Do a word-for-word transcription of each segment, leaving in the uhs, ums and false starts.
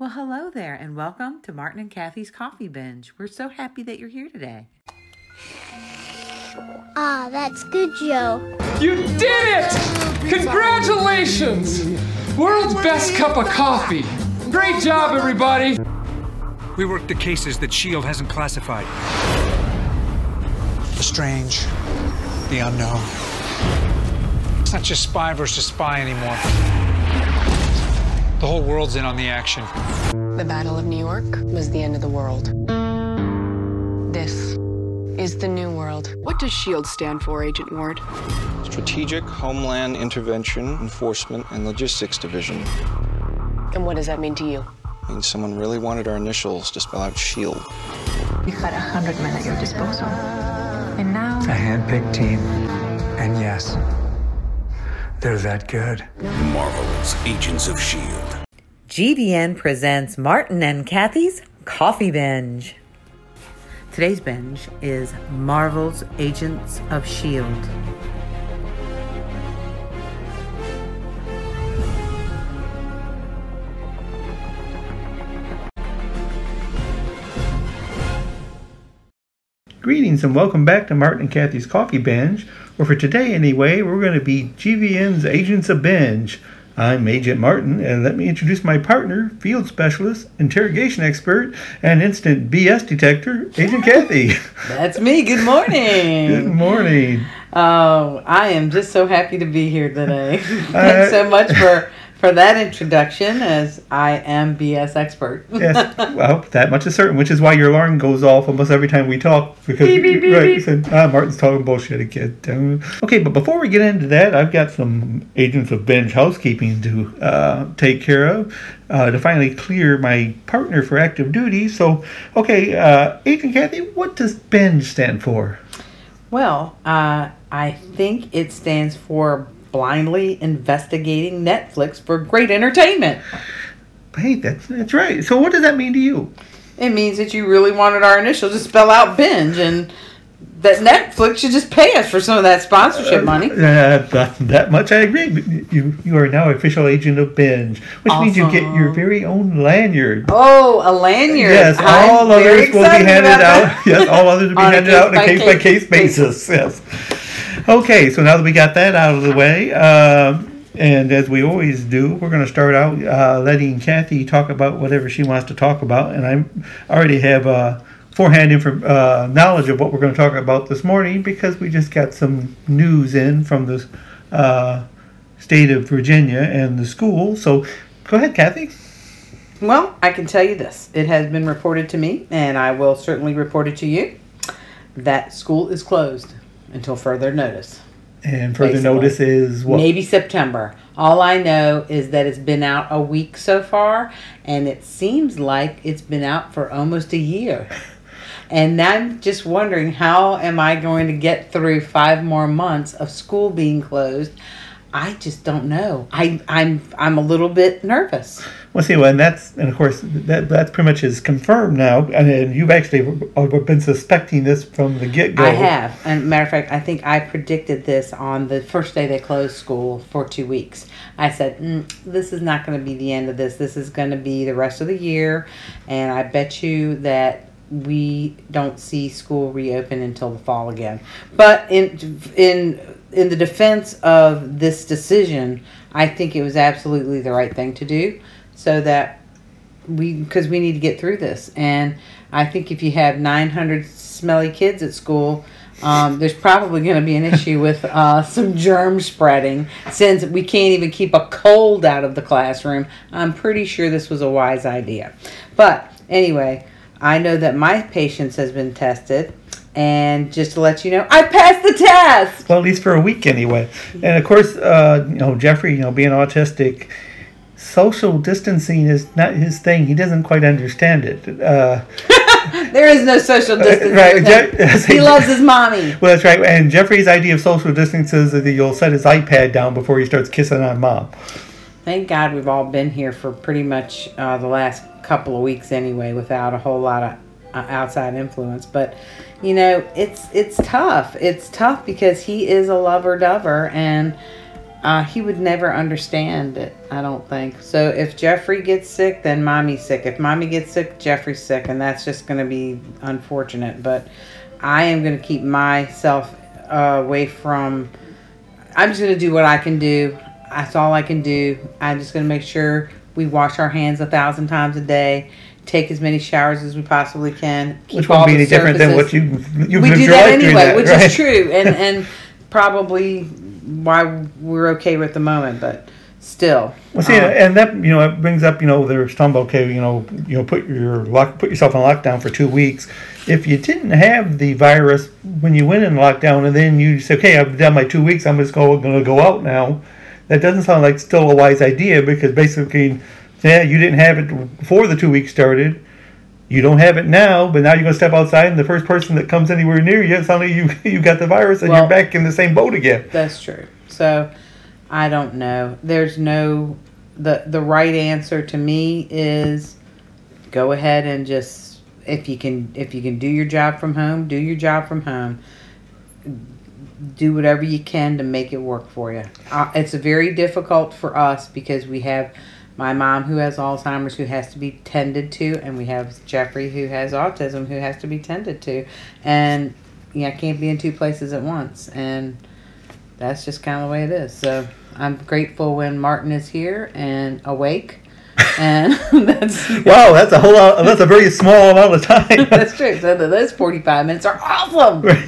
Well, hello there, and welcome to Martin and Kathy's Coffee Binge. We're so happy that you're here today. Ah, that's good, Joe. You did it! Congratulations! World's best cup of coffee. Great job, everybody. We worked the cases that S H I E L D hasn't classified. The strange, the unknown. It's not just spy versus spy anymore. The whole world's in on the action. The Battle of New York was the end of the world. This is the new world. What does S H I E L D stand for, Agent Ward? Strategic Homeland Intervention Enforcement and Logistics Division. And what does that mean to you? It means someone really wanted our initials to spell out S H I E L D. You've got a hundred men at your disposal. And now... It's a hand-picked team. And yes, they're that good. Marvel's Agents of S H I E L D. G B N presents Martin and Kathy's Coffee Binge. Today's binge is Marvel's Agents of S H I E L D. Greetings and welcome back to Martin and Kathy's Coffee Binge, where for today anyway, we're going to be G V N's Agents of Binge. I'm Agent Martin, and let me introduce my partner, field specialist, interrogation expert, and instant B S detector, Agent Kathy. That's me. Good morning. Good morning. Oh, I am just so happy to be here today. Thanks uh, so much for, for that introduction, as I am B S expert. Yes, well, that much is certain, which is why your alarm goes off almost every time we talk. Because beep, beep, beep, right, beep. Said, ah, Martin's talking bullshit again. Okay, but before we get into that, I've got some Agents of Binge housekeeping to uh, take care of uh, to finally clear my partner for active duty. So, okay, uh, Agent Kathy, what does binge stand for? Well, uh, I think it stands for blindly investigating Netflix for great entertainment. Hey, that's, that's right. So what does that mean to you? It means that you really wanted our initials to spell out binge, and that Netflix should just pay us for some of that sponsorship uh, money. Uh, that much I agree. You you are now an official agent of binge, which awesome. Means you get your very own lanyard. Oh, a lanyard. Yes, I'm all others will be handed out. Yes, all others will be handed out on a case-by-case case basis. basis. Yes. Okay, so now that we got that out of the way, um, and as we always do, we're going to start out uh, letting Kathy talk about whatever she wants to talk about. And I'm, I already have uh, forehand inform- uh, knowledge of what we're going to talk about this morning because we just got some news in from the uh, state of Virginia and the school. So go ahead, Kathy. Well, I can tell you this. It has been reported to me, and I will certainly report it to you, that school is closed until further notice. And further Basically. notice is what? Maybe September. All I know is that it's been out a week so far, and it seems like it's been out for almost a year. And I'm just wondering, how am I going to get through five more months of school being closed? I just don't know. I, I'm I'm a little bit nervous. Well, see, well, and that's and of course that that pretty much is confirmed now. And, and you've actually been suspecting this from the get go. I have, and matter of fact, I think I predicted this on the first day they closed school for two weeks. I said, mm, "This is not going to be the end of this. This is going to be the rest of the year," and I bet you that we don't see school reopen until the fall again. But in in. In the defense of this decision, I think it was absolutely the right thing to do, so that we, because we need to get through this. And I think if you have nine hundred smelly kids at school, um, there's probably going to be an issue with uh, some germ spreading, since we can't even keep a cold out of the classroom. I'm pretty sure this was a wise idea. But anyway, I know that my patience has been tested. And just to let you know, I passed the test! Well, at least for a week anyway. And of course, uh, you know, Jeffrey, you know, being autistic, social distancing is not his thing. He doesn't quite understand it. Uh, there is no social distancing. Uh, right. Je- he loves his mommy. Well, that's right. And Jeffrey's idea of social distancing is that you'll set his iPad down before he starts kissing on mom. Thank God we've all been here for pretty much uh, the last couple of weeks anyway, without a whole lot of Uh, outside influence. But you know, it's it's tough it's tough because he is a lover dover, and Uh, he would never understand it, I don't think. So if Jeffrey gets sick, then Mommy's sick. If Mommy gets sick, Jeffrey's sick. And that's just going to be unfortunate. But I am going to keep myself uh, away from... I'm just going to do what I can do. That's all I can do. I'm just going to make sure we wash our hands a thousand times a day. Take as many showers as we possibly can. Keep which won't be any different than what you, you've we been do that anyway, that, which right? is true. And, and probably... why we're okay with the moment, but still. Well, see, um, and that you know it brings up you know there's stumble. Okay, you know you know put your lock, put yourself in lockdown for two weeks. If you didn't have the virus when you went in lockdown, and then you say, okay, I've done my two weeks, I'm just going to go out now. That doesn't sound like still a wise idea because basically, yeah, you didn't have it before the two weeks started. You don't have it now, but now you're going to step outside, and the first person that comes anywhere near you, suddenly you you got the virus, and well, you're back in the same boat again. That's true. So, I don't know. There's no... The, the right answer to me is go ahead and just... If you can if you can do your job from home, do your job from home. Do whatever you can to make it work for you. Uh, it's very difficult for us because we have... my mom, who has Alzheimer's, who has to be tended to, and we have Jeffrey, who has autism, who has to be tended to. And, yeah, I can't be in two places at once. And that's just kind of the way it is. So I'm grateful when Martin is here and awake. And that's... wow, that's a whole lot. That's a very small amount of time. That's true. So those forty-five minutes are awesome. Right.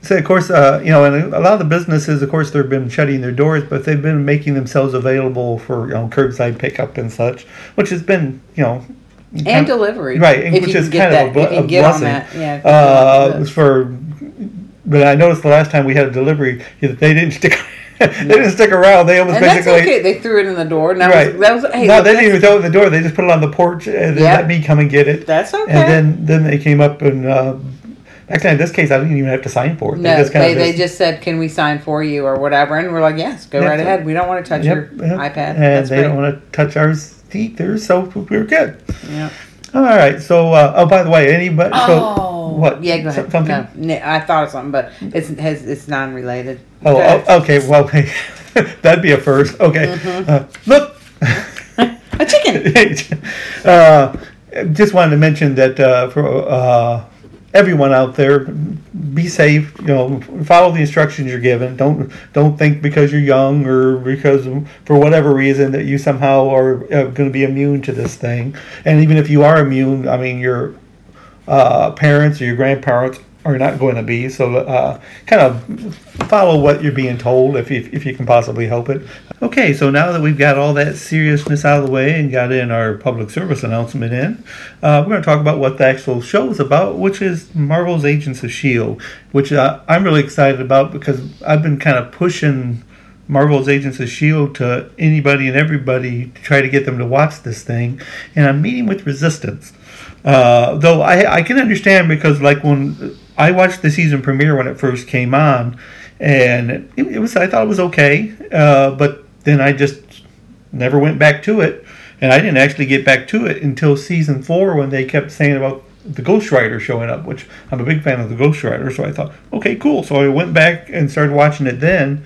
So, of course, uh, you know, and a lot of the businesses, of course, they've been shutting their doors, but they've been making themselves available for, you know, curbside pickup and such, which has been, you know... and delivery. Of, right, which is kind that, of a, a blessing. That, yeah, uh, for, but I noticed the last time we had a delivery, they didn't stick they didn't stick around. They almost and basically... that's okay. They threw it in the door. And that right. was, that was, hey, no, look, they didn't even throw it in the door. They just put it on the porch and they yep. let me come and get it. That's okay. And then, then they came up and... Uh, actually, in this case, I didn't even have to sign for it. No, they just, kind they, of just, they just said, can we sign for you or whatever? And we're like, yes, go right ahead. We don't want to touch yep, your yep. iPad. And That's they great. don't want to touch ours either, so we're good. Yeah. All right. So, uh, oh, by the way, anybody... Oh, so, what? Yeah, go ahead. Something? No, I thought of something, but it's has, it's non-related. Oh, oh okay. Well, that'd be a first. Okay. Mm-hmm. Uh, look. A chicken. uh, just wanted to mention that uh, for... Uh, everyone out there, be safe. You know, follow the instructions you're given. Don't don't think because you're young or because for whatever reason that you somehow are uh, going to be immune to this thing. And even if you are immune, I mean, your uh, parents or your grandparents are not going to be. So, uh, kind of follow what you're being told if you, if you can possibly help it. Okay, so now that we've got all that seriousness out of the way and got in our public service announcement in, uh, we're going to talk about what the actual show is about, which is Marvel's Agents of S H I E L D, which uh, I'm really excited about because I've been kind of pushing Marvel's Agents of S H I E L D to anybody and everybody to try to get them to watch this thing, and I'm meeting with resistance. Uh, though I, I can understand because, like, when I watched the season premiere when it first came on, and it, it was I thought it was okay, uh, but then I just never went back to it, and I didn't actually get back to it until season four when they kept saying about the Ghost Rider showing up, which I'm a big fan of the Ghost Rider, so I thought, okay, cool. So I went back and started watching it then,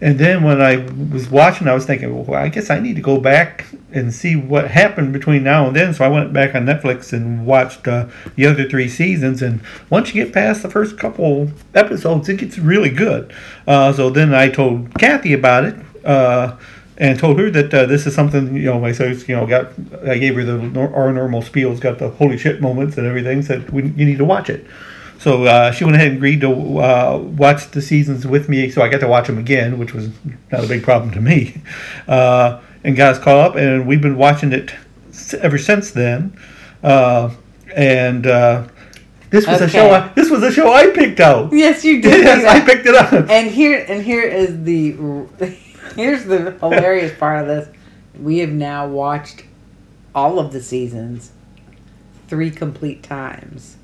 and then when I was watching, I was thinking, well, I guess I need to go back and see what happened between now and then. So I went back on Netflix and watched uh, the other three seasons, and once you get past the first couple episodes, it gets really good. Uh, so then I told Kathy about it, Uh, and told her that uh, this is something, you know, myself, you know, got, I gave her the our normal spiels, got the holy shit moments and everything, said, we, you need to watch it. So uh, she went ahead and agreed to uh, watch the seasons with me, so I got to watch them again, which was not a big problem to me, uh, and got us caught up, and we've been watching it ever since then, uh, and... Uh, This was okay. a show. I, this was a show I picked out. Yes, you did. Yes, I picked it up. And here, and here is the, here's the hilarious part of this. We have now watched all of the seasons three complete times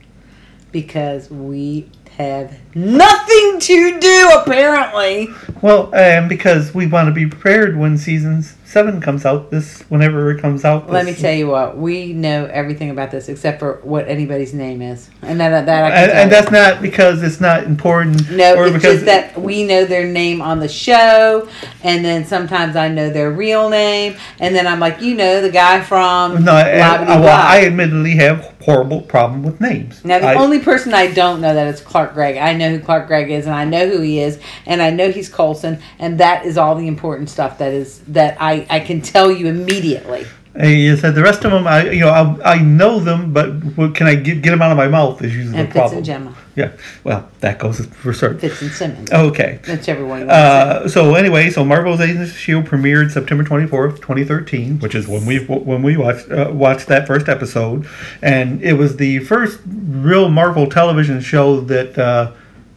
because we have nothing to do, apparently. Well, um, because we want to be prepared when season seven comes out, this whenever it comes out. This. Let me tell you what, we know everything about this except for what anybody's name is, and that, that I can and, tell and that's not because it's not important. No, or it's because just that we know their name on the show, and then sometimes I know their real name, and then I'm like, you know, the guy from. No, I, I, well, I admittedly have horrible problem with names. Now, the I, only person I don't know that is Clark Gregg. I know who Clark Gregg is, and I know who he is, and I know he's Coulson, and that is all the important stuff that is that I, I can tell you immediately. You said the rest of them, I you know I, I know them, but what can I get, get them out of my mouth is usually and the problem. And Fitz and Gemma. Yeah, well, that goes for certain. Fitz and Simmons. Okay. Whichever one. Uh, so anyway, so Marvel's Agents of S H I E L D premiered September twenty fourth, twenty thirteen, which is when we when we watched uh, watched that first episode, and it was the first real Marvel television show that uh,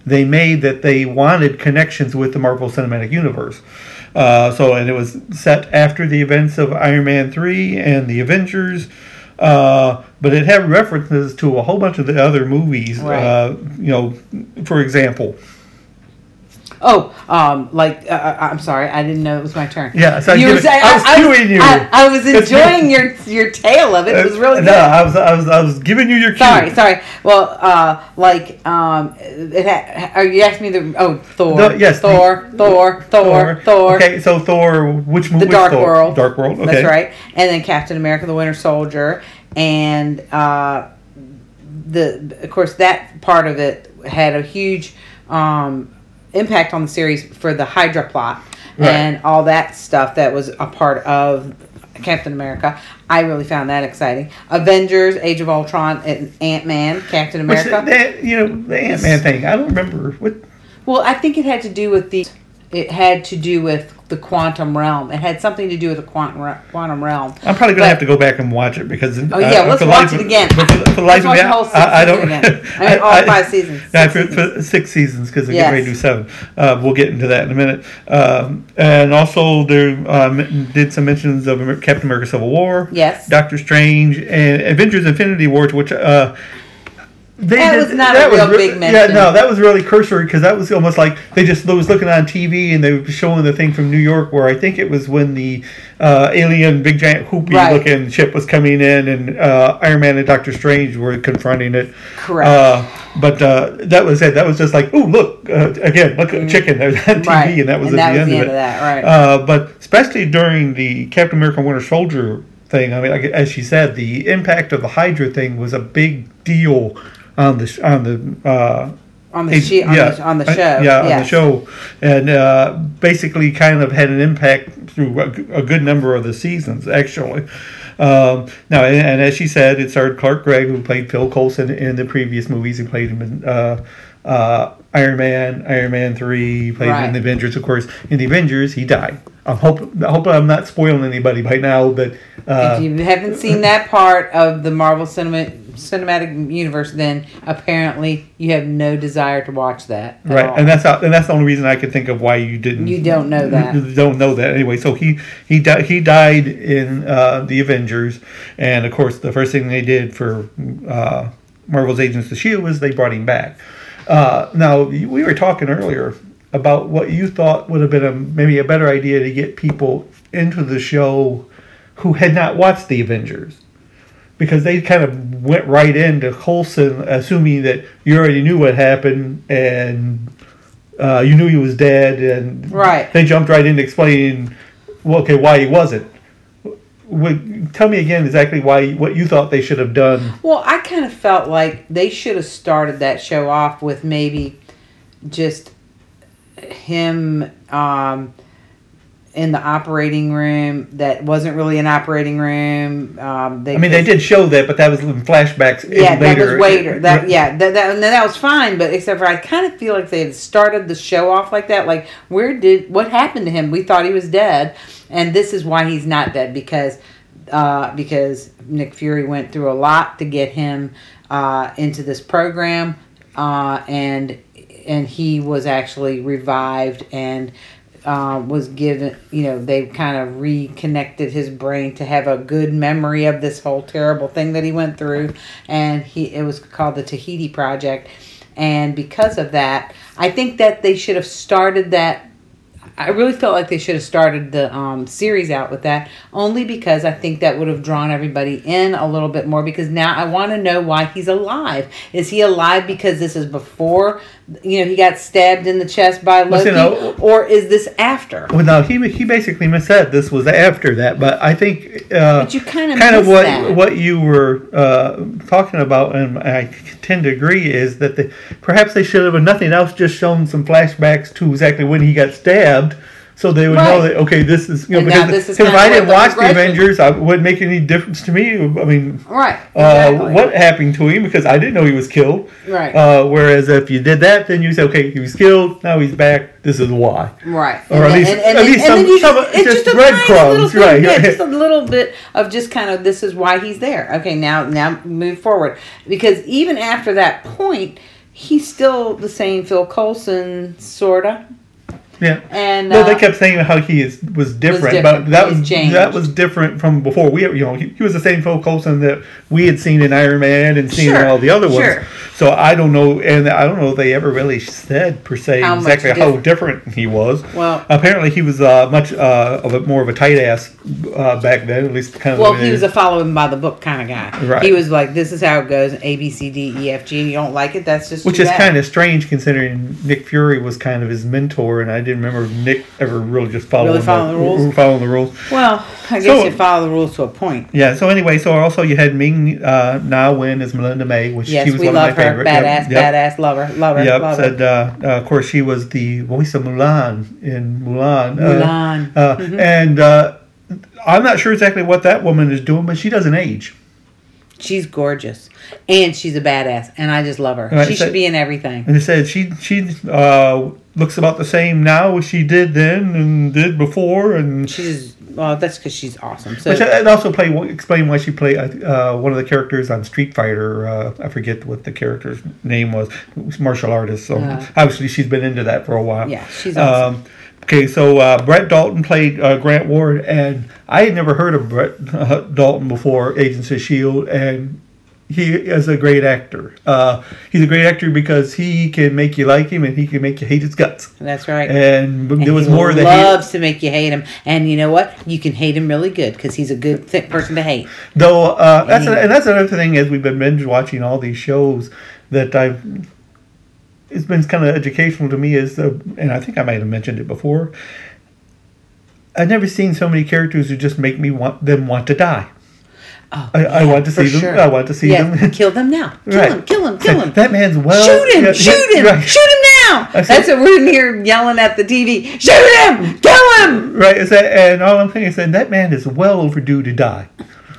they made that they wanted connections with the Marvel Cinematic Universe. Uh, so, and it was set after the events of Iron Man three and the Avengers, uh, but it had references to a whole bunch of the other movies, right. uh, you know, for example. Oh, um, like, uh, I'm sorry, I didn't know it was my turn. Yeah, so you were saying, I was cueing you. I, I was enjoying your your tale of it. It was really good. No, I was, I was, I was giving you your cue. Sorry, sorry. Well, uh, like, um, it ha- are you asking me the, oh, Thor. No, yes. Thor, the, Thor, Thor, Thor, Thor. Okay, so Thor, which movie? The Dark Thor? World. Dark World, okay. That's right. And then Captain America, the Winter Soldier. And, uh, the of course, that part of it had a huge... Um, impact on the series for the Hydra plot, right. And all that stuff that was a part of Captain America. I really found that exciting. Avengers, Age of Ultron, and Ant-Man, Captain America. Which, that, you know, the Ant-Man thing, I don't remember. What? Well, I think it had to do with the... It had to do with the quantum realm. It had something to do with the quantum quantum realm. I'm probably going to have to go back and watch it because... Oh, yeah, uh, let's watch it again. For, for, for let's watch the whole season I, I don't, again. I mean, all I, five seasons. Six I, for, for six seasons because they're yes. getting ready to do seven. Uh, we'll get into that in a minute. Um, and also, they um, did some mentions of Captain America Civil War. Yes. Doctor Strange and Avengers Infinity War, which... Uh, They that did, was not that a real was, big mention. Yeah, no, that was really cursory because that was almost like they just was looking on T V and they were showing the thing from New York where I think it was when the uh, alien big giant hoopy right. looking ship was coming in and uh, Iron Man and Doctor Strange were confronting it. Correct. Uh, but uh, that was it. That was just like, oh, look, uh, again, look at mm. chicken. That was on T V right. and that was and at that the, was end the end of it. That, right. uh, but especially during the Captain America Winter Soldier thing, I mean, like, as she said, the impact of the Hydra thing was a big deal. On the on the uh, on the she- yeah, on the on the show yeah yes. on the show and uh, basically kind of had an impact through a, a good number of the seasons actually. Um, now and, and as she said, it starred Clark Gregg who played Phil Coulson in the previous movies. He played him in uh, uh, Iron Man, Iron Man three. He played right. him in the Avengers, of course. In the Avengers, he died. I hope I hope I'm not spoiling anybody by now, but uh, if you haven't seen that part of the Marvel Cinematic. Cinematic universe, then apparently you have no desire to watch that, right? All. And that's how, and that's the only reason I could think of why you didn't. You don't know that. Don't know that anyway. So he he died. He died in uh, the Avengers, and of course the first thing they did for uh, Marvel's Agents of S H I E L D was they brought him back. Uh, now we were talking earlier about what you thought would have been a, maybe a better idea to get people into the show who had not watched the Avengers. Because they kind of went right into Coulson, assuming that you already knew what happened and uh, you knew he was dead, and right. they jumped right into explaining, well, okay, why he wasn't. Would, tell me again exactly why what you thought they should have done. Well, I kind of felt like they should have started that show off with maybe just him. Um, in the operating room that wasn't really an operating room. Um, they I mean, they did show that, but that was in flashbacks yeah, later. That was later. That, yeah, that, that, and that was fine, but except for I kind of feel like they had started the show off like that. Like, where did, what happened to him? We thought he was dead, and this is why he's not dead, because uh, because Nick Fury went through a lot to get him uh, into this program, uh, and and he was actually revived and... Uh, was given, you know, they kind of reconnected his brain to have a good memory of this whole terrible thing that he went through, and he it was called the Tahiti Project, And because of that, I think that they should have started that. I really felt like they should have started the um, series out with that, only because I think that would have drawn everybody in a little bit more, because now I want to know why he's alive. Is he alive because this is before, you know, he got stabbed in the chest by Loki, you know, or is this after? Well, no, he he basically said this was after that, but I think uh, but you kind of kind of what that. what you were uh, talking about, and I tend to agree, is that they, perhaps they should have, if nothing else, just shown some flashbacks to exactly when he got stabbed. So they would right. know that, okay, this is, you know, and because is if I didn't the watch regression. The Avengers, it wouldn't make any difference to me. I mean, right, exactly. uh, what happened to him, because I didn't know he was killed. Right. Uh, whereas if you did that, then you say, okay, he was killed, now he's back, this is why. Right. Or and at least, and, and, at least and, and some, some just, just breadcrumbs. Right. Yeah, just a little bit of just kind of, this is why he's there. Okay, now now move forward. Because even after that point, he's still the same Phil Coulson, sort of. Yeah, and no, uh, they kept saying how he is was different, was different. But that was changed. That was different from before. We, you know, he, he was the same Phil Coulson that we had seen in Iron Man and seen sure. in all the other ones. Sure. So I don't know, and I don't know if they ever really said per se how exactly different. how different he was. Well, apparently he was uh, much uh, of a, more of a tight ass uh, back then, at least kind of. Well, he was a following by the book kind of guy. Right. He was like, "This is how it goes: A, B, C, D, E, F, G. And you don't like it? That's just." Which is kind of strange, considering Nick Fury was kind of his mentor, and I didn't. Remember Nick ever really just following, really following the, the rules. Following the rules. Well, I guess so, you follow the rules to a point. Yeah. So anyway, so also you had Ming uh, Na Wen as Melinda May, which yes, she was one of my her. favorite. Yes, we love her. Badass, yep. badass, lover, lover, yep. lover. Said, uh, uh, of course, she was the voice of Mulan in Mulan. Mulan. Uh, uh, mm-hmm. And uh, I'm not sure exactly what that woman is doing, but she doesn't age. She's gorgeous, and she's a badass, and I just love her. Right, she said, should be in everything. And they said she she uh, looks about the same now as she did then and did before, and she's well. That's because she's awesome. So, and also play explain why she played uh, one of the characters on Street Fighter. Uh, I forget what the character's name was. It was martial artist. So uh, obviously she's been into that for a while. Yeah, she's awesome. Um, Okay, so uh, Brett Dalton played uh, Grant Ward, and I had never heard of Brett uh, Dalton before Agents of S H I E L D, and he is a great actor. Uh, he's a great actor because he can make you like him, and he can make you hate his guts. That's right. And, and there was more that he loves to make you hate him. And you know what? You can hate him really good because he's a good th- person to hate. Though, uh, that's and, a, and that's another thing, as we've been binge watching all these shows that I've. It's been kind of educational to me, is the, and I think I might have mentioned it before. I've never seen so many characters who just make me want them want to die. Oh, I, yeah, I want to see them. Sure. I want to see yeah, them. Kill them now. Kill right. him. Kill him. Kill him. That man's well. Shoot him. Yeah, shoot him. Right. Shoot him now. Said, that's what we're in here yelling at the T V. Shoot him. Kill him. Right. Is that, and all I'm thinking is that that man is well overdue to die.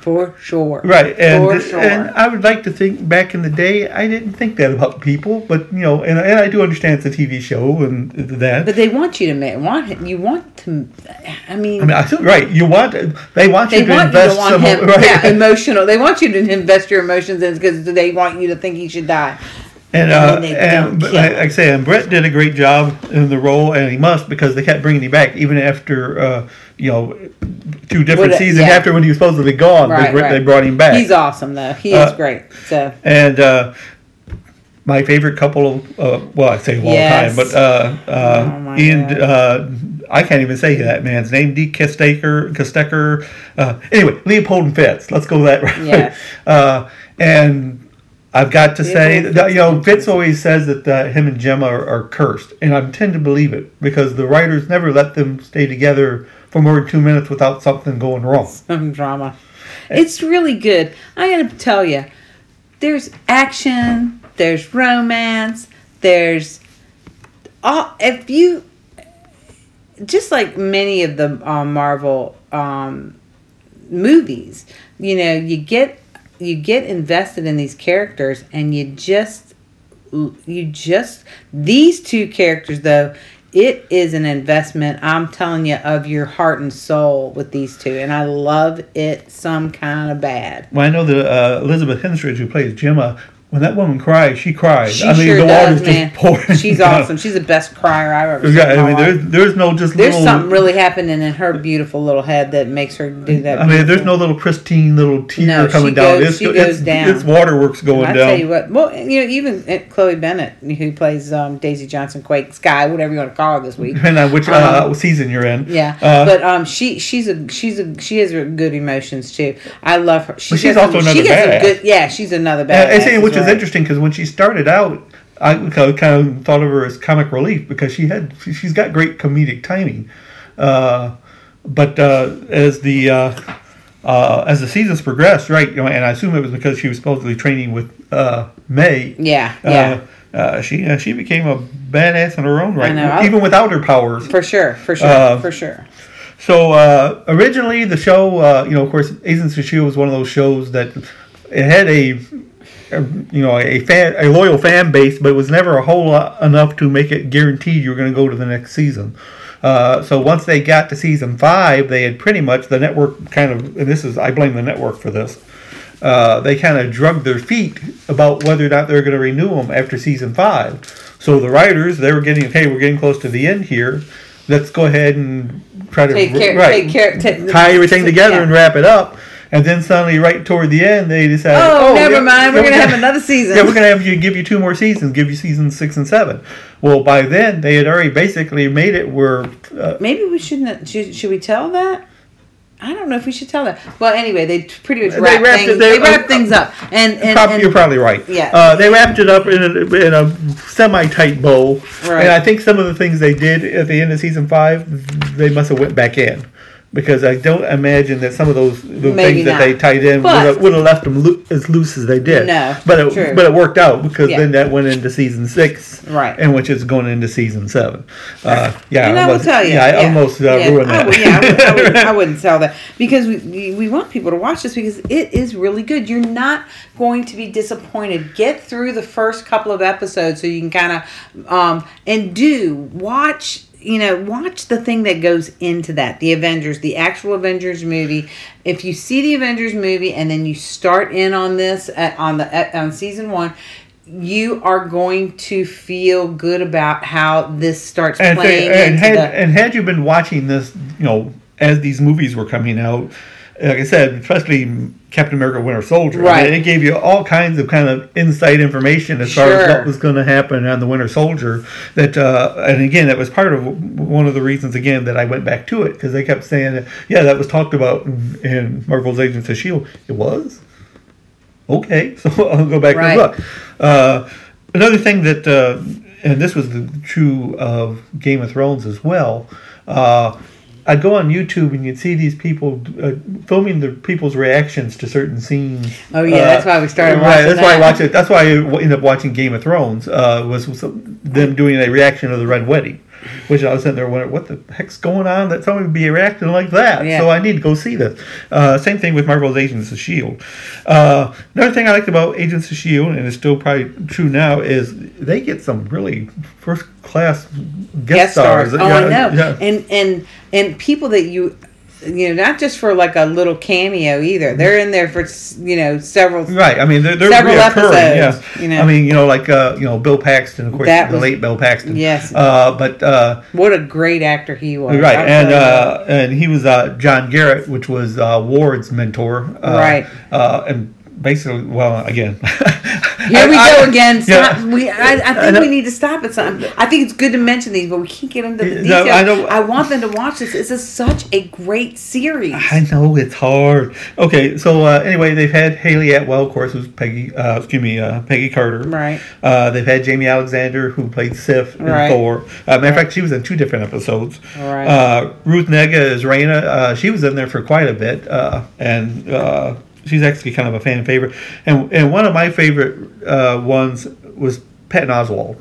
For sure. Right. And, For sure. and I would like to think back in the day, I didn't think that about people, but, you know, and, and I do understand it's a T V show and that. But they want you to, want it. You want to, I mean. I mean, I right. You want, they want they you want to invest. They want you to want some, him, right. yeah, emotional. They want you to invest your emotions in because they want you to think he should die. And, uh, and, and like I say, and Brett did a great job in the role, and he must, because they kept bringing him back, even after, uh, you know, two different Would, seasons yeah. after when he was supposed to be gone. Right, they, right. they brought him back. He's awesome, though. He is uh, great. So And uh, my favorite couple of, uh, well, I say of all yes. time, but uh, uh, oh Ian, uh, I can't even say that man's name, D. Kestecker, Kestecker, uh, anyway, Leopold and Fitz. Let's go that right. Yes. Uh, and... I've got to yeah, say, that, you know, Fitz always says that uh, him and Gemma are, are cursed, and I tend to believe it because the writers never let them stay together for more than two minutes without something going wrong. Some drama. And it's really good. I got to tell you, there's action, there's romance, there's all. If you just like many of the uh, Marvel um, movies, you know, you get. You get invested in these characters, and you just, you just, these two characters, though, it is an investment, I'm telling you, of your heart and soul with these two, and I love it some kind of bad. Well, I know that uh, Elizabeth Henstridge, who plays Gemma, When that woman cries, she cries. She I mean, sure the water's does, man. Just pouring. She's down. Awesome. She's the best crier I've ever seen. Yeah, I mean, there's, there's no just there's little... There's something really happening in her beautiful little head that makes her do that. I beautiful. Mean, there's no little pristine little tear no, coming she down. Goes, it's, she goes it's, down. It's waterworks going I down. I tell you what. Well, you know, even Chloe Bennett, who plays um, Daisy Johnson, Quake, Sky, whatever you want to call her this week. And which uh, um, season you're in. Yeah. Uh, but um, she she's a, she's a, she has good emotions, too. I love her. She she's also a, another she badass. Good, yeah, she's another badass. Which is interesting because when she started out, I kind of thought of her as comic relief because she had she's got great comedic timing. Uh, but uh, as the uh, uh, as the seasons progressed, right? You know, and I assume it was because she was supposedly training with uh, May. Yeah, yeah. Uh, uh, she uh, she became a badass in her own right, I know. Even without her powers. For sure, for sure, uh, for sure. So uh, originally, the show, uh, you know, of course, Agents of S H I E L D was one of those shows that it had a you know, a fan, a loyal fan base, but it was never a whole lot enough to make it guaranteed you were going to go to the next season. Uh, so once they got to season five, they had pretty much the network kind of, and this is, I blame the network for this. Uh, they kind of drug their feet about whether or not they're going to renew them after season five. So the writers, they were getting, okay, we're getting close to the end here. Let's go ahead and try to take care, right, take care, take, tie everything together yeah. and wrap it up. And then suddenly, right toward the end, they decided, oh, oh never yeah, mind, we're, we're going to have another season. Yeah, we're going to have you give you two more seasons, give you seasons six and seven. Well, by then, they had already basically made it where... Uh, Maybe we shouldn't... Should, should we tell that? I don't know if we should tell that. Well, anyway, they pretty much wrapped, they wrapped, things, it, they, they wrapped uh, things up. And, and, probably, and you're probably right. Yeah. Uh, they wrapped it up in a, in a semi-tight bow. Right. And I think some of the things they did at the end of season five, they must have went back in. Because I don't imagine that some of those things not. That they tied in would have, would have left them lo- as loose as they did. No, but it, true. But it worked out because yeah. then that went into season six, right? And which is going into season seven. Uh, yeah, and I almost, will tell you. Yeah, I yeah. almost uh, yeah. ruined that. I, yeah, I, would, I, wouldn't, I wouldn't sell that because we we want people to watch this because it is really good. You're not going to be disappointed. Get through the first couple of episodes so you can kind of um, and do watch. You know, watch the thing that goes into that. The Avengers, the actual Avengers movie. If you see the Avengers movie and then you start in on this, uh, on the uh, on season one, you are going to feel good about how this starts and playing. They, and, had, the, and had you been watching this, you know, as these movies were coming out, like I said, especially Captain America Winter Soldier. Right. I mean, it gave you all kinds of kind of inside information as sure. far as what was going to happen on the Winter Soldier. That uh, and again, that was part of one of the reasons, again, that I went back to it. Because they kept saying, that, yeah, that was talked about in, in Marvel's Agents of S H I E L D. It was? Okay. So I'll go back right. and look. Uh, another thing that, uh, and this was the true of Game of Thrones as well, uh, I'd go on YouTube and you'd see these people uh, filming the people's reactions to certain scenes. Oh yeah, uh, that's why we started. Right, watching that's that. why I watched it. That's why I ended up watching Game of Thrones. Uh, was them doing a reaction to the Red Wedding, which I was sitting there wondering, what the heck's going on that someone would be reacting like that? Yeah. So I need to go see this. Uh, same thing with Marvel's Agents of S H I E L D. Uh, another thing I liked about Agents of S H I E L D, and it's still probably true now, is they get some really first-class guest, guest stars. Oh, yeah, I know. Yeah. And, and, and people that you... You know, not just for like a little cameo either. They're in there for you know several. Right. I mean, they're they're several episodes. Yeah. You know. I mean, you know, like uh, you know, Bill Paxton, of course, that the was, late Bill Paxton. Yes. Uh, but uh, what a great actor he was. Right, I and uh, and he was uh, John Garrett, which was uh, Ward's mentor. Uh, right. Uh, and basically, well, again. Here we I, go again. Stop. Yeah. We, I, I think I we need to stop at something. I think it's good to mention these, but we can't get into the details. No, I, don't, I want them to watch this. This is such a great series. I know, it's hard. Okay, so uh, anyway, they've had Hayley Atwell, of course, who's Peggy, uh, excuse me, uh, Peggy Carter. Right. Uh, they've had Jamie Alexander, who played Sif in right. Thor. Uh, matter of right. fact, she was in two different episodes. Right. Uh, Ruth Negga is Raina. Uh, she was in there for quite a bit. Uh, and... Uh, She's actually kind of a fan favorite. And and one of my favorite uh, ones was Patton Oswalt.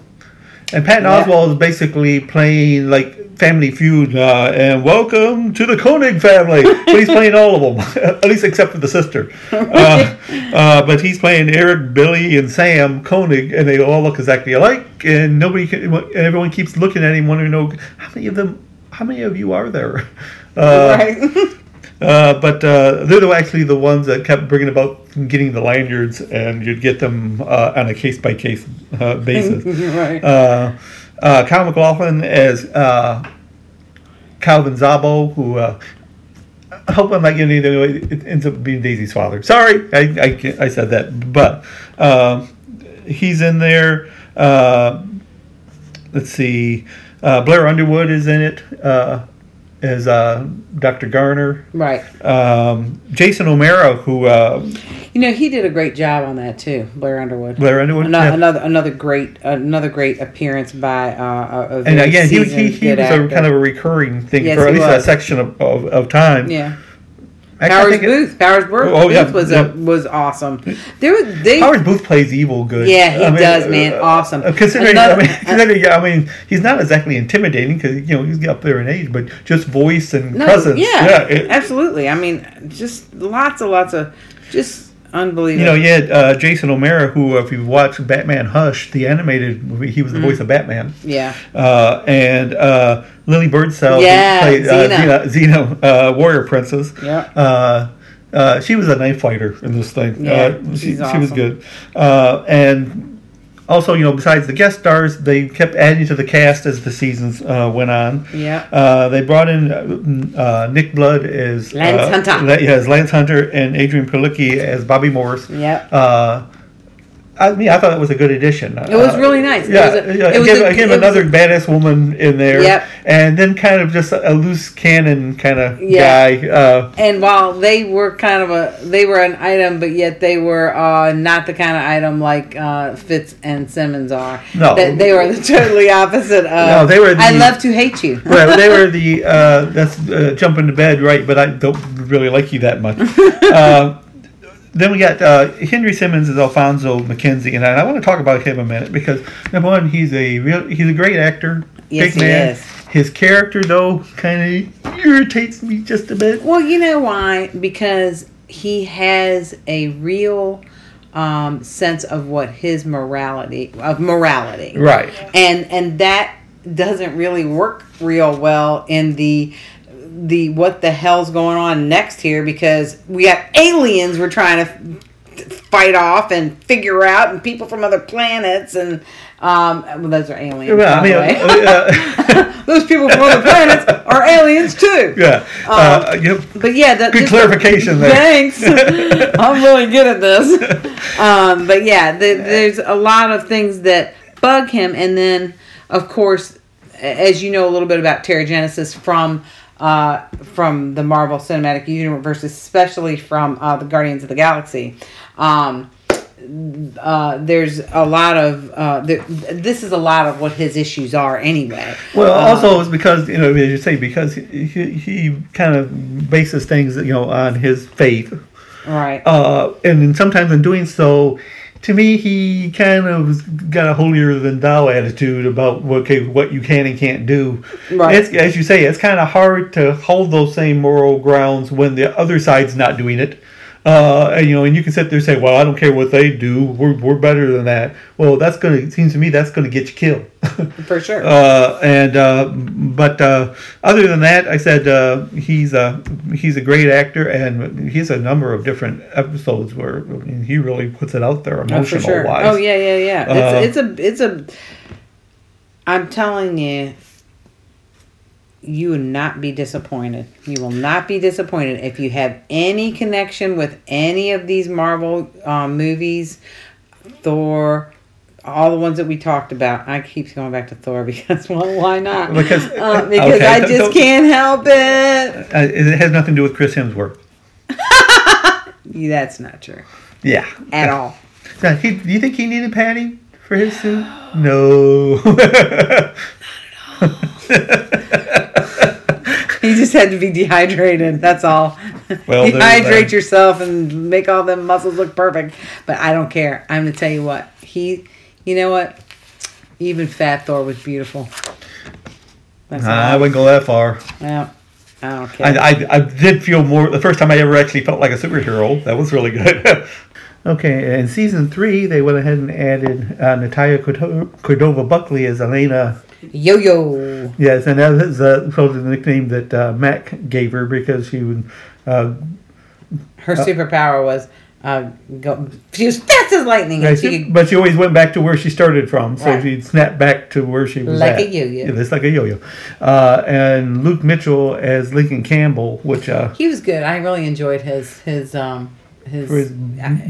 And Patton yeah. Oswalt is basically playing like Family Feud uh, and welcome to the Koenig family. But he's playing all of them, at least except for the sister. Uh, uh, but he's playing Eric, Billy, and Sam Koenig, and they all look exactly alike. And nobody, can, and everyone keeps looking at him, wondering, how many of them, how many of you are there? Uh, right. Uh, but uh, they're actually the ones that kept bringing about getting the lanyards, and you'd get them uh, on a case-by-case uh, basis. Right. Uh, uh, Kyle McLaughlin as uh, Calvin Zabo, who... Uh, I hope I'm not getting any other way. It ends up being Daisy's father. Sorry, I I, I said that. But uh, he's in there. Uh, let's see. Uh, Blair Underwood is in it uh, as uh, Doctor Garner. Right. Um, Jason O'Mara, who... Uh, you know, he did a great job on that, too. Blair Underwood. Blair Underwood, Another, yeah. another, another, great, another great appearance by uh, a very And again, he, he, he was a, kind of a recurring thing yes, for at least was. a section of, of, of time. Yeah. Powers Boothe. Powers Boothe oh, yeah, was yeah. a, was awesome. There was they, Powers Boothe plays evil good. Yeah, he I mean, does, man. Awesome. Uh, considering, Another, I, mean, considering uh, I mean, he's not exactly intimidating because you know he's up there in age, but just voice and no, presence. Yeah, yeah it, absolutely. I mean, just lots and lots of just unbelievable. You know, you had uh, Jason O'Mara, who, if you watch Batman Hush, the animated movie, he was the mm. voice of Batman. Yeah. Uh, and uh, Lily Birdsell, yeah, who played uh, Xena, Xena uh, Warrior Princess. Yeah. Uh, uh, she was a knife fighter in this thing. Yeah, uh, she, awesome. she was good. Uh, and also, you know, besides the guest stars, they kept adding to the cast as the seasons uh, went on. Yeah. Uh, they brought in uh, Nick Blood as Lance uh, Hunter. La- yeah, as Lance Hunter, and Adrianne Palicki as Bobby Morse. Yeah. Uh, I mean, I thought it was a good addition. It was uh, really nice. Yeah, it was a, yeah. It was again, a, again it another was a, badass woman in there. Yep. And then kind of just a loose cannon kind of yeah. guy. Uh, and while they were kind of a, they were an item, but yet they were uh, not the kind of item like uh, Fitz and Simmons are. No, that they were the totally opposite. Of, no, they were. The, I love to hate you. Right, they were the uh, that's uh, jump into bed, right? But I don't really like you that much. Uh, Then we got uh, Henry Simmons as Alfonso McKenzie, and I, and I want to talk about him a minute because number one, he's a real, he's a great actor, yes, big he man. Is. His character though kind of irritates me just a bit. Well, you know why? Because he has a real um, sense of what his morality of morality, right? And and that doesn't really work real well in the. The what the hell's going on next here because we got aliens we're trying to f- fight off and figure out and people from other planets and um well those are aliens well, I mean, uh, those people from other planets are aliens too yeah um, uh, yep. but yeah the, good clarification the, there thanks I'm really good at this um but yeah the, there's a lot of things that bug him and then of course as you know a little bit about Terra Genesis from Uh, from the Marvel Cinematic Universe, especially from uh, the Guardians of the Galaxy. Um, uh, there's a lot of uh, there, this is a lot of what his issues are anyway. Well, uh, also it's because you know as you say because he, he, he kind of bases things you know on his faith, right? Uh, and then sometimes in doing so. To me, he kind of got a holier-than-thou attitude about okay, what you can and can't do. Right. It's, as you say, it's kind of hard to hold those same moral grounds when the other side's not doing it. Uh, and, you know, and you can sit there and say, well, I don't care what they do. We're we're better than that. Well, that's going to, it seems to me, that's going to get you killed. For sure. Uh, and uh, But uh, other than that, I said uh, he's, a, he's a great actor, and he's a number of different episodes where I mean, he really puts it out there emotional-wise. Oh, for sure. oh yeah, yeah, yeah. Uh, it's, it's a, it's a, I'm telling you, you will not be disappointed. You will not be disappointed if you have any connection with any of these Marvel um, movies, Thor, all the ones that we talked about. I keep going back to Thor because, well, why not? Because, um, because okay. I just Don't, can't help it. Uh, it has nothing to do with Chris Hemsworth. That's not true. Yeah. At uh, all. Now, he, do you think he needed padding for his suit? No. Not at all. You just had to be dehydrated. That's all. Well, dehydrate yourself and make all them muscles look perfect. But I don't care. I'm going to tell you what. He, you know what? Even Fat Thor was beautiful. That's nah, I wouldn't go that far. Yeah. I don't care. I, I, I did feel more. The first time I ever actually felt like a superhero. That was really good. Okay. In season three, they went ahead and added uh, Natalia Cordova-Buckley as Elena. Yo-Yo. Yes, and that is uh, probably the nickname that uh, Mac gave her because she would Uh, Her uh, superpower was uh, go, she was fast as lightning. Right, and she she, could, but she always went back to where she started from, so right. she'd snap back to where she was like at. Like a yo-yo. Yeah, it's like a yo-yo. Uh, and Luke Mitchell as Lincoln Campbell, which... Uh, he was good. I really enjoyed his... his um, His, his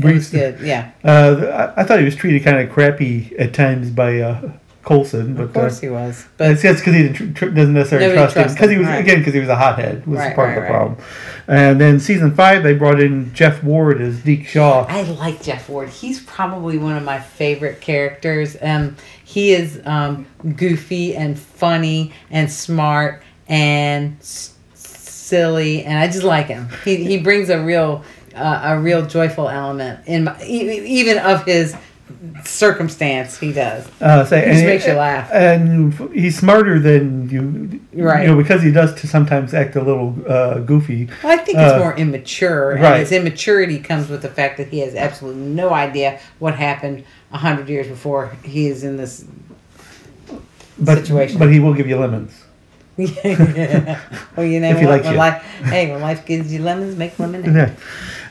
briefs, good, yeah. Uh, I, I thought he was treated kind of crappy at times by uh, Coulson, but of course uh, he was. But it's because he didn't tr- doesn't necessarily trust him because he was right. again because he was a hothead was right, part right, of the right. problem. And then season five, they brought in Jeff Ward as Deke Shaw. I like Jeff Ward. He's probably one of my favorite characters. Um, he is um, goofy and funny and smart and s- silly, and I just like him. He he brings a real Uh, a real joyful element in my, even of his circumstance. He does. Uh, so, he just and makes it, you laugh. And he's smarter than you, right? You know, because he does to sometimes act a little uh, goofy. Well, I think uh, it's more immature, and right. his immaturity comes with the fact that he has absolutely no idea what happened a hundred years before he is in this but, situation. But he will give you lemons. Yeah. Well, you know, if you what, like when life, hey, when life gives you lemons, make lemonade. Yeah.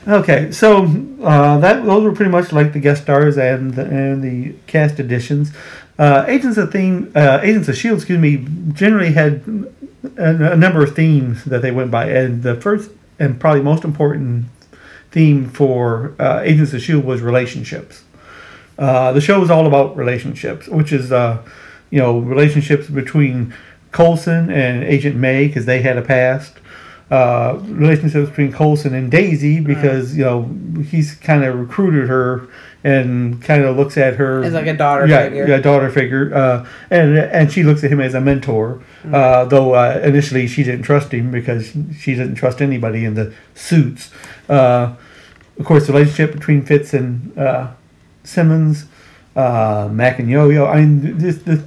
Okay, so uh, that those were pretty much like the guest stars and the, and the cast additions. Uh, Agents of Theme, uh, Agents of S H I E L D, excuse me, generally had a, a number of themes that they went by, and the first and probably most important theme for uh, Agents of S H I E L D was relationships. Uh, the show is all about relationships, which is uh, you know relationships between Coulson and Agent May, because they had a past. Uh, relationships between Coulson and Daisy, because right. you know he's kind of recruited her and kind of looks at her as like a daughter yeah, figure. Yeah, daughter figure. Uh, and and she looks at him as a mentor, right. uh, though uh, initially she didn't trust him because she doesn't trust anybody in the suits. Uh, of course, the relationship between Fitz and uh, Simmons, uh, Mac and Yo-Yo. I mean, this this.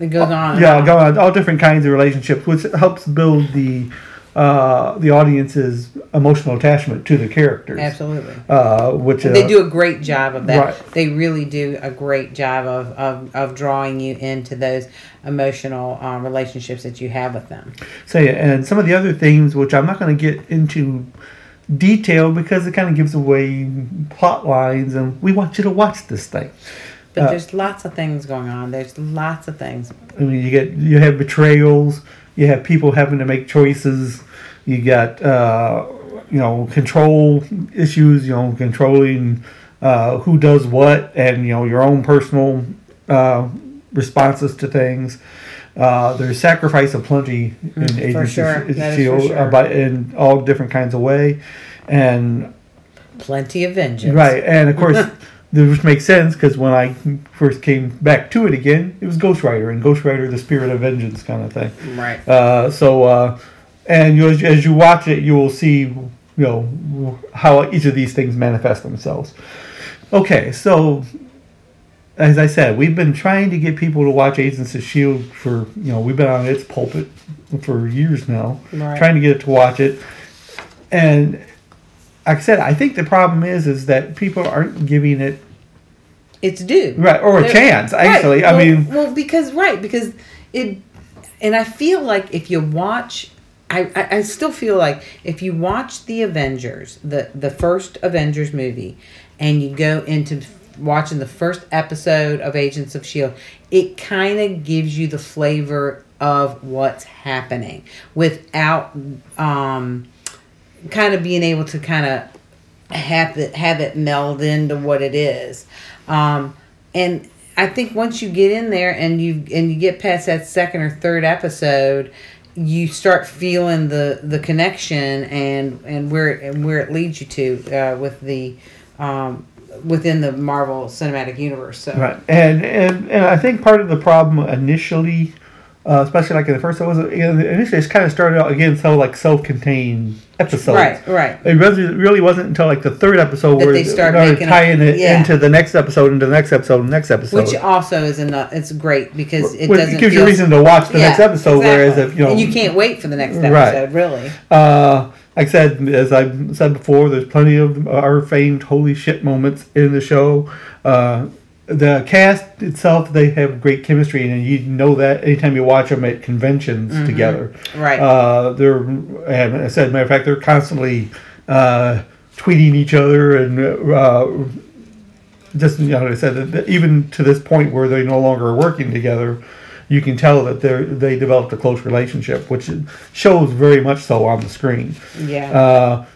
It goes on. Yeah, go on. All different kinds of relationships, which helps build the uh, the audience's emotional attachment to the characters. Absolutely. Uh, which uh, they do a great job of that. Right. They really do a great job of, of, of drawing you into those emotional um, relationships that you have with them. So, yeah, and some of the other themes, which I'm not going to get into detail because it kind of gives away plot lines, and we want you to watch this thing. But there's lots of things going on. There's lots of things. I mean, you get you have betrayals. You have people having to make choices. You got uh, you know control issues. You know controlling uh, who does what, and you know your own personal uh, responses to things. Uh, there's sacrifice of plenty in mm, Agents sure. of S H I E L D sure. uh, in all different kinds of way, and plenty of vengeance. Right, and of course. Which makes sense because when I first came back to it again, it was Ghost Rider and Ghost Rider, the Spirit of Vengeance kind of thing. Right. Uh, so, uh, and you, as you watch it, you will see, you know, how each of these things manifest themselves. Okay, so as I said, we've been trying to get people to watch Agents of S H I E L D for, you know, we've been on its pulpit for years now, right. trying to get it to watch it, and. Like I said, I think the problem is is that people aren't giving it its due, right, or They're, a chance. Actually, right. I well, mean, well, because right, because it, and I feel like if you watch, I, I, I still feel like if you watch the Avengers, the the first Avengers movie, and you go into watching the first episode of Agents of S H I E L D, it kind of gives you the flavor of what's happening without. Um, kind of being able to kind of have it, have it meld into what it is. Um, and I think once you get in there and you and you get past that second or third episode, you start feeling the, the connection and, and where and where it leads you to uh, with the um, within the Marvel Cinematic Universe. So. Right. And, and and I think part of the problem initially, uh, especially like in the first episode, initially it's kind of started out again so like self-contained episodes. Right, right. It really wasn't until like the third episode that where they started tying it yeah. into the next episode, into the next episode, and the next episode. Which also is enough. It's great because it Which doesn't. It gives feel you reason to watch the yeah, next episode, exactly. whereas if you know and you can't wait for the next episode, right. really. Uh, like I said, as I said before, there's plenty of our famed "holy shit" moments in the show. Uh, the cast itself, they have great chemistry, and you know that anytime you watch them at conventions mm-hmm. together. Right. Uh, they're, and as a matter of fact, they're constantly uh, tweeting each other and uh, just, you know, like I said, even to this point where they no longer are working together, you can tell that they they developed a close relationship, which shows very much so on the screen. Yeah. Uh,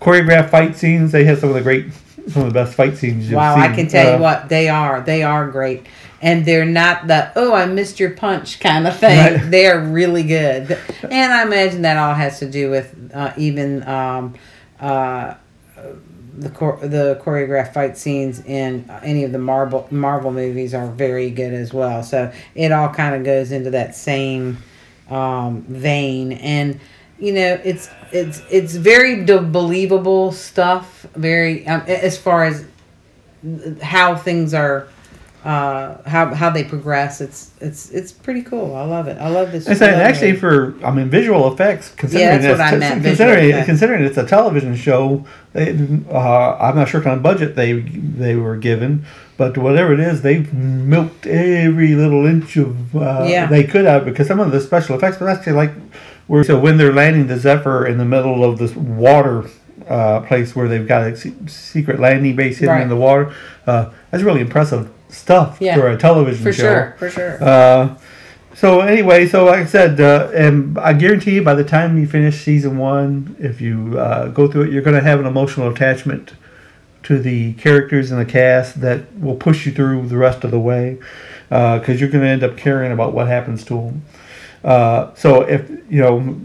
choreographed fight scenes, they had some of the great... Some of the best fight scenes you've wow, seen. Wow, I can tell uh, you what, they are. They are great. And they're not the, oh, I missed your punch kind of thing. Right. They are really good. And I imagine that all has to do with uh, even um, uh, the cor- the choreographed fight scenes in any of the Marvel, Marvel movies are very good as well. So it all kind of goes into that same um, vein. And you know, it's it's it's very de- believable stuff. Very um, as far as how things are, uh, how how they progress. It's it's it's pretty cool. I love it. I love this. It's actually for I mean visual effects. Considering yeah, that's what I meant. Considering considering it's a television show, they, uh, I'm not sure what kind of budget they they were given, but whatever it is, they've milked every little inch of uh, yeah. they could have, because some of the special effects were actually like. So when they're landing the Zephyr in the middle of this water uh, place where they've got a se- secret landing base hidden right. in the water, uh, that's really impressive stuff yeah. for a television for show. For sure, for sure. Uh, so anyway, so like I said, uh, and I guarantee you by the time you finish season one, if you uh, go through it, you're going to have an emotional attachment to the characters and the cast that will push you through the rest of the way, because uh, you're going to end up caring about what happens to them. Uh, so if you know,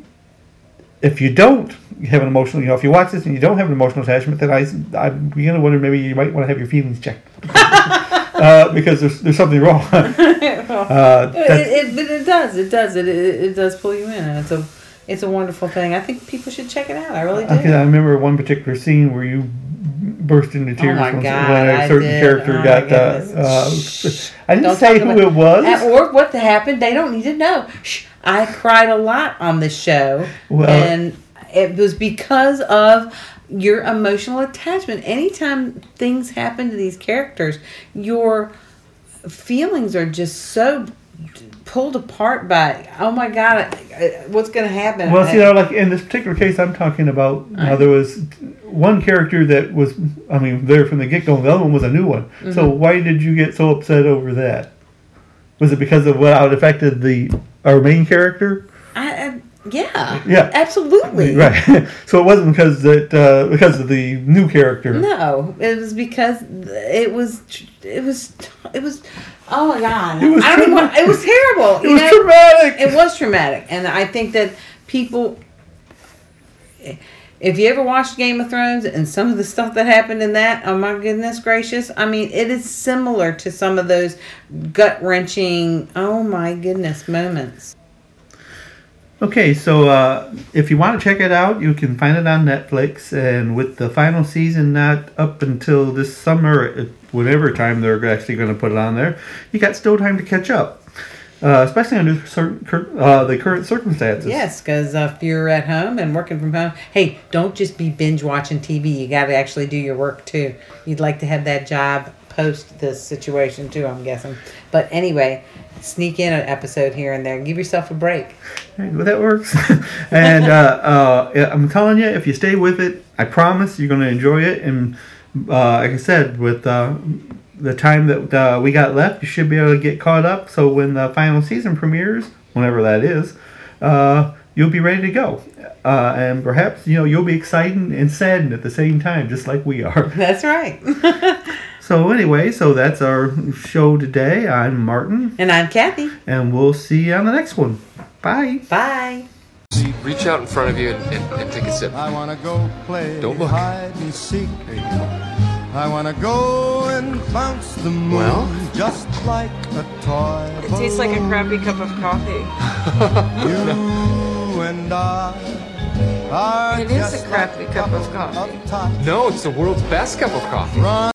if you don't have an emotional, you know, if you watch this and you don't have an emotional attachment, then I, I begin to wonder maybe you might want to have your feelings checked uh, because there's there's something wrong. uh, it, it, it does, it does, it, it it does pull you in, and it's a it's a wonderful thing. I think people should check it out. I really do. I, I remember one particular scene where you burst into tears oh when a certain character oh got that. Uh, I didn't don't say who it was. Or what happened. They don't need to know. Shh. I cried a lot on this show. Well, and it was because of your emotional attachment. Anytime things happen to these characters, your feelings are just so pulled apart by, oh my God, what's going to happen? Well, see, you know, like in this particular case I'm talking about, you know, there was one character that was, I mean, there from the get-go, and the other one was a new one. Mm-hmm. So why did you get so upset over that? Was it because of what affected the our main character? I, I yeah, yeah, absolutely. Right. So it wasn't because that uh, because of the new character. No, it was because it was it was it was. Oh my God! It was, I don't want, it was terrible. It you was know? traumatic. It was traumatic, and I think that people. If you ever watched Game of Thrones and some of the stuff that happened in that, oh my goodness gracious. I mean, it is similar to some of those gut-wrenching, oh my goodness moments. Okay, so uh, if you want to check it out, you can find it on Netflix. And with the final season not up until this summer, at whatever time they're actually going to put it on there, you got still time to catch up. Uh, especially under certain, uh, the current circumstances. Yes, because uh, if you're at home and working from home, hey, don't just be binge watching T V. You got to actually do your work too. You'd like to have that job post this situation too, I'm guessing. But anyway, sneak in an episode here and there. Give yourself a break. Well, that works. and uh, uh, I'm telling you, if you stay with it, I promise you're going to enjoy it. And uh, like I said, with... Uh, the time that uh, we got left, you should be able to get caught up. So when the final season premieres, whenever that is, uh, you'll be ready to go. Uh, and perhaps, you know, you'll be excited and saddened at the same time, just like we are. That's right. So anyway, so that's our show today. I'm Martin. And I'm Kathy. And we'll see you on the next one. Bye. Bye. Reach out in front of you and, and, and take a sip. I want to go play. Don't look. Hide and seek. I want to go and bounce the moon well? Just like a toy. It tastes like a crappy cup of coffee. You and I are it is a crappy cup of coffee. No, it's the world's best cup of coffee. Run.